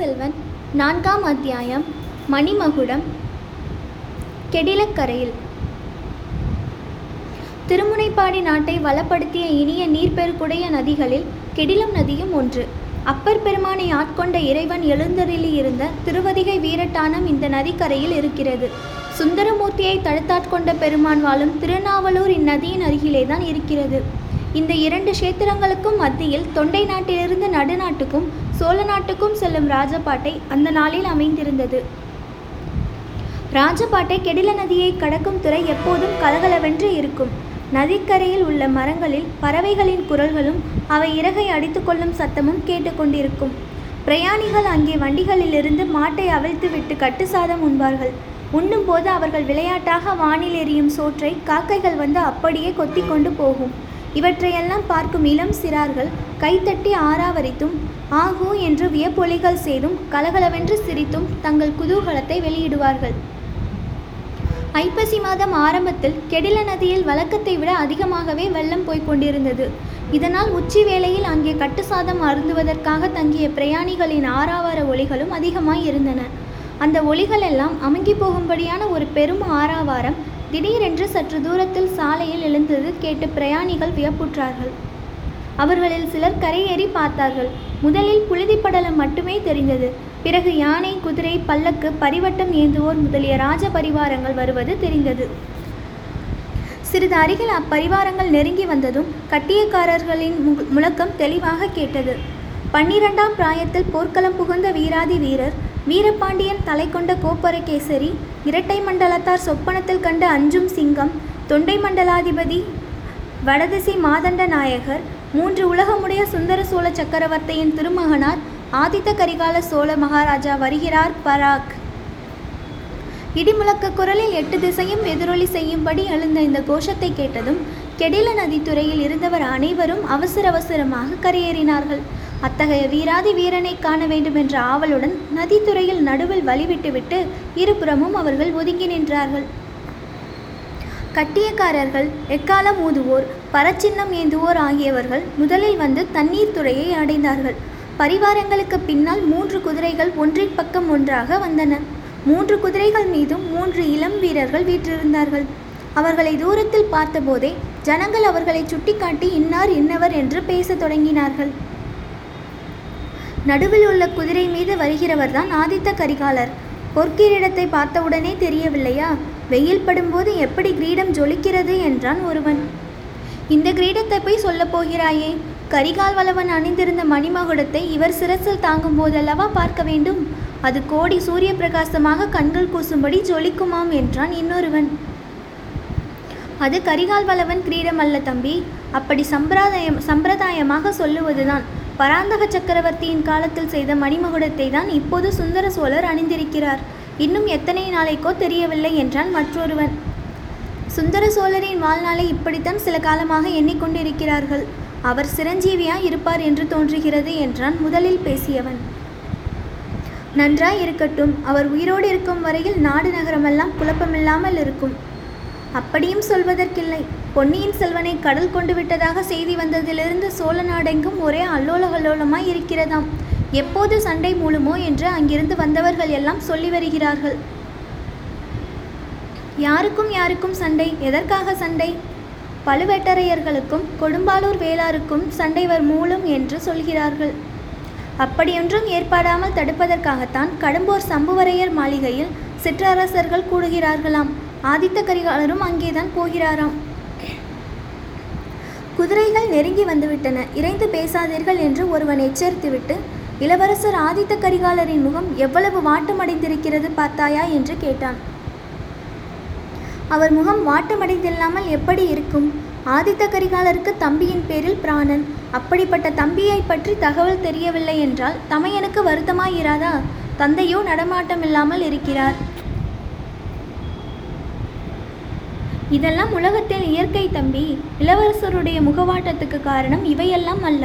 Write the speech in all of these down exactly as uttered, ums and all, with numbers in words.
செல்வன் நான்காம் அத்தியாயம் மணிமகுடம் கெடிலக்கரையில். திருமுனைப்பாடி நாட்டை வளப்படுத்திய இனிய நீர்பெருக்குடைய நதிகளில் கெடிலம் நதியும் ஒன்று. அப்பர் பெருமானை ஆட்கொண்ட இறைவன் எழுந்தருளியிருந்த திருவதிகை வீரட்டானம் இந்த நதிக்கரையில் இருக்கிறது. சுந்தரமூர்த்தியை தடுத்தாட்கொண்ட பெருமான் வாழும் திருநாவலூர் இந்நதியின் அருகிலேதான் இருக்கிறது. இந்த இரண்டு க்ஷேத்திரங்களுக்கும் மத்தியில் தொண்டை நாட்டிலிருந்து நடுநாட்டுக்கும் சோழ நாட்டுக்கும் செல்லும் ராஜபாட்டை அந்த நாளில் அமைந்திருந்தது. ராஜபாட்டை கெடில நதியை கடக்கும் துறை எப்போதும் கலகலவென்று இருக்கும். நதிக்கரையில் உள்ள மரங்களில் பறவைகளின் குரல்களும் அவை இறகை அடித்து கொள்ளும் சத்தமும் கேட்டுக்கொண்டிருக்கும். பிரயாணிகள் அங்கே வண்டிகளிலிருந்து மாட்டை அவிழ்த்து விட்டு கட்டு சாதம் உண்பார்கள். உண்ணும் போது அவர்கள் விளையாட்டாக வானில் எறியும் சோற்றை காக்கைகள் வந்து அப்படியே கொத்தி கொண்டு போகும். இவற்றையெல்லாம் பார்க்கும் இளம் சிறார்கள் கைத்தட்டி ஆராவரித்தும் ஆகூ என்று வியப்பொலிகள் செய்தும் கலகலவென்று சிரித்தும் தங்கள் குதூகலத்தை வெளியிடுவார்கள். ஐப்பசி மாதம் ஆரம்பத்தில் கெடில நதியில் வழக்கத்தை விட அதிகமாகவே வெள்ளம் போய்கொண்டிருந்தது. இதனால் உச்சி வேளையில் அங்கே கட்டுசாதம் அருந்துவதற்காக தங்கிய பிரயாணிகளின் ஆரவார ஒலிகளும் அதிகமாய் இருந்தன. அந்த ஒலிகளெல்லாம் அமுங்கி போகும்படியான ஒரு பெரும் ஆரவாரம் திடீரென்று சற்று தூரத்தில் சாலையில் எழுந்தது கேட்டு பிரயாணிகள் வியப்புற்றார்கள். அவர்களில் சிலர் கரையேறி பார்த்தார்கள். முதலில் புழுதி படலம் மட்டுமே தெரிந்தது. பிறகு யானை, குதிரை, பல்லக்கு, பரிவட்டம் ஏந்துவோர் முதலிய ராஜ பரிவாரங்கள் வருவது தெரிந்தது. சிறிது அருகில் அப்பரிவாரங்கள் நெருங்கி வந்ததும் கட்டியக்காரர்களின் முழக்கம் தெளிவாக கேட்டது. பன்னிரெண்டாம் பிராயத்தில் போர்க்களம் புகுந்த வீராதி வீரர் வீரபாண்டியன் தலை கொண்ட கோப்பரகேசரி, இரட்டை மண்டலத்தார் சொப்பனத்தில் கண்டு அஞ்சும் சிங்கம், தொண்டை மண்டலாதிபதி வடதிசி மாதண்ட நாயகர், மூன்று உலகமுடைய சுந்தர சோழ சக்கரவர்த்தியின் திருமகனார் ஆதித்த கரிகால சோழ மகாராஜா வருகிறார் பராக். இடிமுழக்க குரலில் எட்டு திசையும் எதிரொலி செய்யும்படி எழுந்த இந்த கோஷத்தை கேட்டதும் கெடில நதித்துறையில் இருந்தவர் அனைவரும் அவசர அவசரமாக கரையேறினார்கள். அத்தகைய வீராதி வீரனை காண வேண்டுமென்ற ஆவலுடன் நதித்துறையில் நடுவில் வழிவிட்டுவிட்டு இருபுறமும் அவர்கள் ஒதுங்கி நின்றார்கள். கட்டியக்காரர்கள், எக்காலம் ஊதுவோர், பரச்சின்னம் ஏந்துவோர் ஆகியவர்கள் முதலில் வந்து தண்ணீர் துறையை அடைந்தார்கள். பரிவாரங்களுக்கு பின்னால் மூன்று குதிரைகள் ஒன்றின் பக்கம் ஒன்றாக வந்தன. மூன்று குதிரைகள் மீதும் மூன்று இளம் வீரர்கள் வீற்றிருந்தார்கள். அவர்களை தூரத்தில் பார்த்தபோதே ஜனங்கள் அவர்களை சுட்டிக்காட்டி இன்னார் இன்னவர் என்று பேசத் தொடங்கினார்கள். நடுவில் உள்ள குதிரை மீது வருகிறவர்தான் ஆதித்த கரிகாலர். பொற்கிரீடத்தை பார்த்தவுடனே தெரியவில்லையா? வெயில் படும்போது எப்படி கிரீடம் ஜொலிக்கிறது என்றான் ஒருவன். இந்த கிரீடத்தை போய் சொல்லப்போகிறாயே, கரிகால்வளவன் அணிந்திருந்த மணிமகுடத்தை இவர் சிரசில் தாங்கும் போதல்லவா பார்க்க வேண்டும். அது கோடி சூரிய பிரகாசமாக கண்கள் கூசும்படி ஜொலிக்குமாம் என்றான் இன்னொருவன். அது கரிகால்வளவன் கிரீடம் அல்ல தம்பி, அப்படி சம்பிரதாயம் சம்பிரதாயமாக சொல்லுவதுதான். பராந்தக சக்கரவர்த்தியின் காலத்தில் செய்த மணிமகுடத்தை தான் இப்போது சுந்தர சோழர் அணிந்திருக்கிறார். இன்னும் எத்தனை நாளைக்கோ தெரியவில்லை என்றான் மற்றொருவன். சுந்தர சோழரின் வாழ்நாளை இப்படித்தான் சில காலமாக எண்ணிக்கொண்டிருக்கிறார்கள். அவர் சிரஞ்சீவியாய் இருப்பார் என்று தோன்றுகிறது என்றான் முதலில் பேசியவன். நன்றாய் இருக்கட்டும், அவர் உயிரோடு இருக்கும் வரையில் நாடு நகரமெல்லாம் குழப்பமில்லாமல் இருக்கும். அப்படியும் சொல்வதற்கில்லை. பொன்னியின் செல்வனை கடல் கொண்டு விட்டதாக செய்தி வந்ததிலிருந்து சோழ நாடெங்கும் ஒரே அல்லோலகல்லோலமாய் இருக்கிறதாம். எப்போது சண்டை மூலுமோ என்று அங்கிருந்து வந்தவர்கள் எல்லாம் சொல்லி வருகிறார்கள். யாருக்கும் யாருக்கும் சண்டை? எதற்காக சண்டை? பழுவேட்டரையர்களுக்கும் கொடும்பாளூர் வேளாருக்கும் சண்டை வர் மூலம் என்று சொல்கிறார்கள். அப்படியொன்றும் ஏற்படாமல் தடுப்பதற்காகத்தான் கடம்பூர் சம்புவரையர் மாளிகையில் சிற்றரசர்கள் கூடுகிறார்களாம். ஆதித்த கரிகாலரும் அங்கேதான் போகிறாராம். குதிரைகள் நெருங்கி வந்துவிட்டன, இறைந்து பேசாதீர்கள் என்று ஒருவன் எச்சரித்துவிட்டு, இளவரசர் ஆதித்த கரிகாலரின் முகம் எவ்வளவு வாட்டமடைந்திருக்கிறது பார்த்தாயா என்று கேட்டான். அவர் முகம் வாட்டமடைந்தில்லாமல் எப்படி இருக்கும்? ஆதித்த கரிகாலருக்கு தம்பியின் பேரில் பிராணன். அப்படிப்பட்ட தம்பியை பற்றி தகவல் தெரியவில்லை என்றால் தமையனுக்கு வருத்தமாயிராதா? தந்தையோ நடமாட்டமில்லாமல் இருக்கிறார். இதெல்லாம் உலகத்தில் இயற்கை தம்பி. இளவரசருடைய முகவாட்டத்துக்கு காரணம் இவையெல்லாம் அல்ல.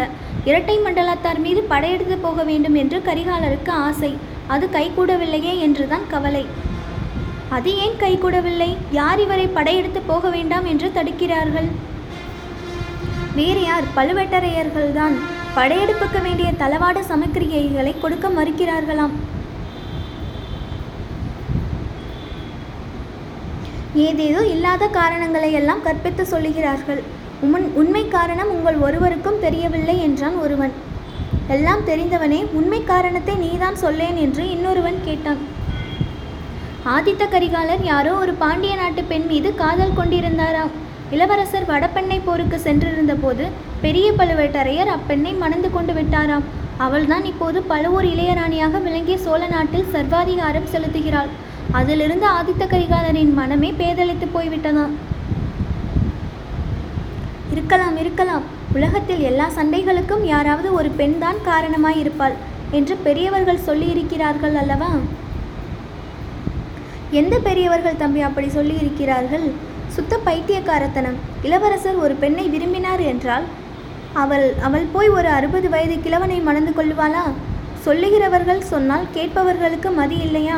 இரட்டை மண்டலத்தார் மீது படையெடுத்து போக வேண்டும் என்று கரிகாலருக்கு ஆசை. அது கைகூடவில்லையே என்றுதான் கவலை. அது ஏன் கைகூடவில்லை? யார் இவரை படையெடுத்து போக வேண்டாம் என்று தடுக்கிறார்கள்? வேறு யார்? பழுவேட்டரையர்கள்தான். படையெடுப்புக்கு வேண்டிய தளவாட சமக்கிரியைகளை கொடுக்க மறுக்கிறார்களாம். ஏதேதோ இல்லாத காரணங்களை எல்லாம் கற்பித்து சொல்லுகிறார்கள். உமன் உண்மை காரணம் உங்கள் ஒருவருக்கும் தெரியவில்லை என்றான் ஒருவன். எல்லாம் தெரிந்தவனே, உண்மை காரணத்தை நீதான் சொல்லேன் என்று இன்னொருவன் கேட்டான். ஆதித்த கரிகாலர் யாரோ ஒரு பாண்டிய நாட்டு பெண் மீது காதல் கொண்டிருந்தாராம். இளவரசர் வடபெண்ணை போருக்கு சென்றிருந்த போது பெரிய பழுவேட்டரையர் அப்பெண்ணை மணந்து கொண்டு விட்டாராம். அவள்தான் இப்போது பழுவூர் இளையராணியாக விளங்கிய சோழ நாட்டில் சர்வாதிகாரம் செலுத்துகிறாள். அதிலிருந்து ஆதித்த கரிகாலரின் மனமே பேதலித்து போய்விட்டதாம். இருக்கலாம் இருக்கலாம், உலகத்தில் எல்லா சண்டைகளுக்கும் யாராவது ஒரு பெண்தான் காரணமாயிருப்பாள் என்று பெரியவர்கள் சொல்லியிருக்கிறார்கள் அல்லவா? எந்த பெரியவர்கள் தம்பி அப்படி சொல்லியிருக்கிறார்கள்? சுத்த பைத்தியக்காரத்தனம். இளவரசர் ஒரு பெண்ணை விரும்பினார் என்றால் அவள் அவள் போய் ஒரு அறுபது வயது கிழவனை மணந்து கொள்வாளா? சொல்லுகிறவர்கள் சொன்னால் கேட்பவர்களுக்கு மதி இல்லையா?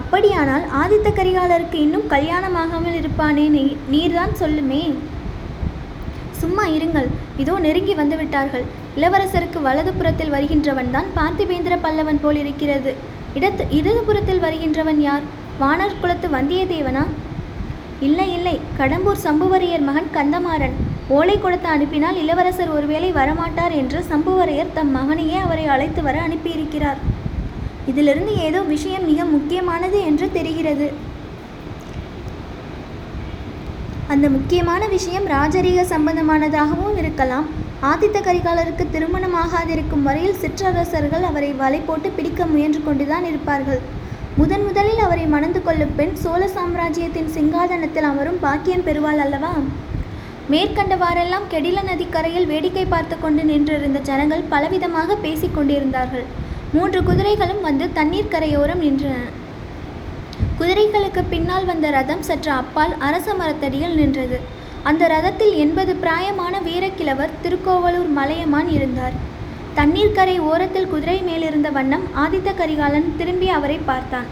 அப்படியானால் ஆதித்த கரிகாலருக்கு இன்னும் கல்யாணமாகாமல் இருப்பானே, நீர்தான் சொல்லுமே. சும்மா இருங்கள், இதோ நெருங்கி வந்து விட்டார்கள். இளவரசருக்கு வலது புறத்தில் வருகின்றவன் தான் பார்த்திபேந்திர பல்லவன் போல் இருக்கிறது. இடத்து இடது புறத்தில் வருகின்றவன் யார்? வானர் குலத்து வந்தியத்தேவனா? இல்லை இல்லை, கடம்பூர் சம்புவரையர் மகன் கந்தமாறன். ஓலை கொடுத்து அனுப்பினால் இளவரசர் ஒருவேளை வரமாட்டார் என்று சம்புவரையர் தம் மகனையே அவரை அழைத்து வர அனுப்பியிருக்கிறார். இதிலிருந்து ஏதோ விஷயம் மிக முக்கியமானது என்று தெரிகிறது. அந்த முக்கியமான விஷயம் ராஜரீக சம்பந்தமானதாகவும் இருக்கலாம். ஆதித்த கரிகாலருக்கு திருமணமாகாதிருக்கும் வரையில் சிற்றரசர்கள் அவரை வலை போட்டு பிடிக்க முயன்று கொண்டுதான் இருப்பார்கள். முதன் முதலில் அவரை மணந்து கொள்ளும் பெண் சோழ சாம்ராஜ்யத்தின் சிங்காதனத்தில் அமரும் பாக்கியம் பெறுவாள் அல்லவா? மேற்கண்டவாறெல்லாம் கெடில நதிக்கரையில் வேடிக்கை பார்த்து கொண்டு நின்றிருந்த ஜனங்கள் பலவிதமாக பேசிக்கொண்டிருந்தார்கள். மூன்று குதிரைகளும் வந்து தண்ணீர் கரையோரம் நின்றன. குதிரைகளுக்கு பின்னால் வந்த ரதம் சற்று அப்பால் அரச மரத்தடியில் நின்றது. அந்த ரதத்தில் எண்பது பிராயமான வீரக்கிழவர் திருக்கோவலூர் மலையமான் இருந்தார். தண்ணீர் கரை ஓரத்தில் குதிரை மேலிருந்த வண்ணம் ஆதித்த கரிகாலன் திரும்பி அவரை பார்த்தான்.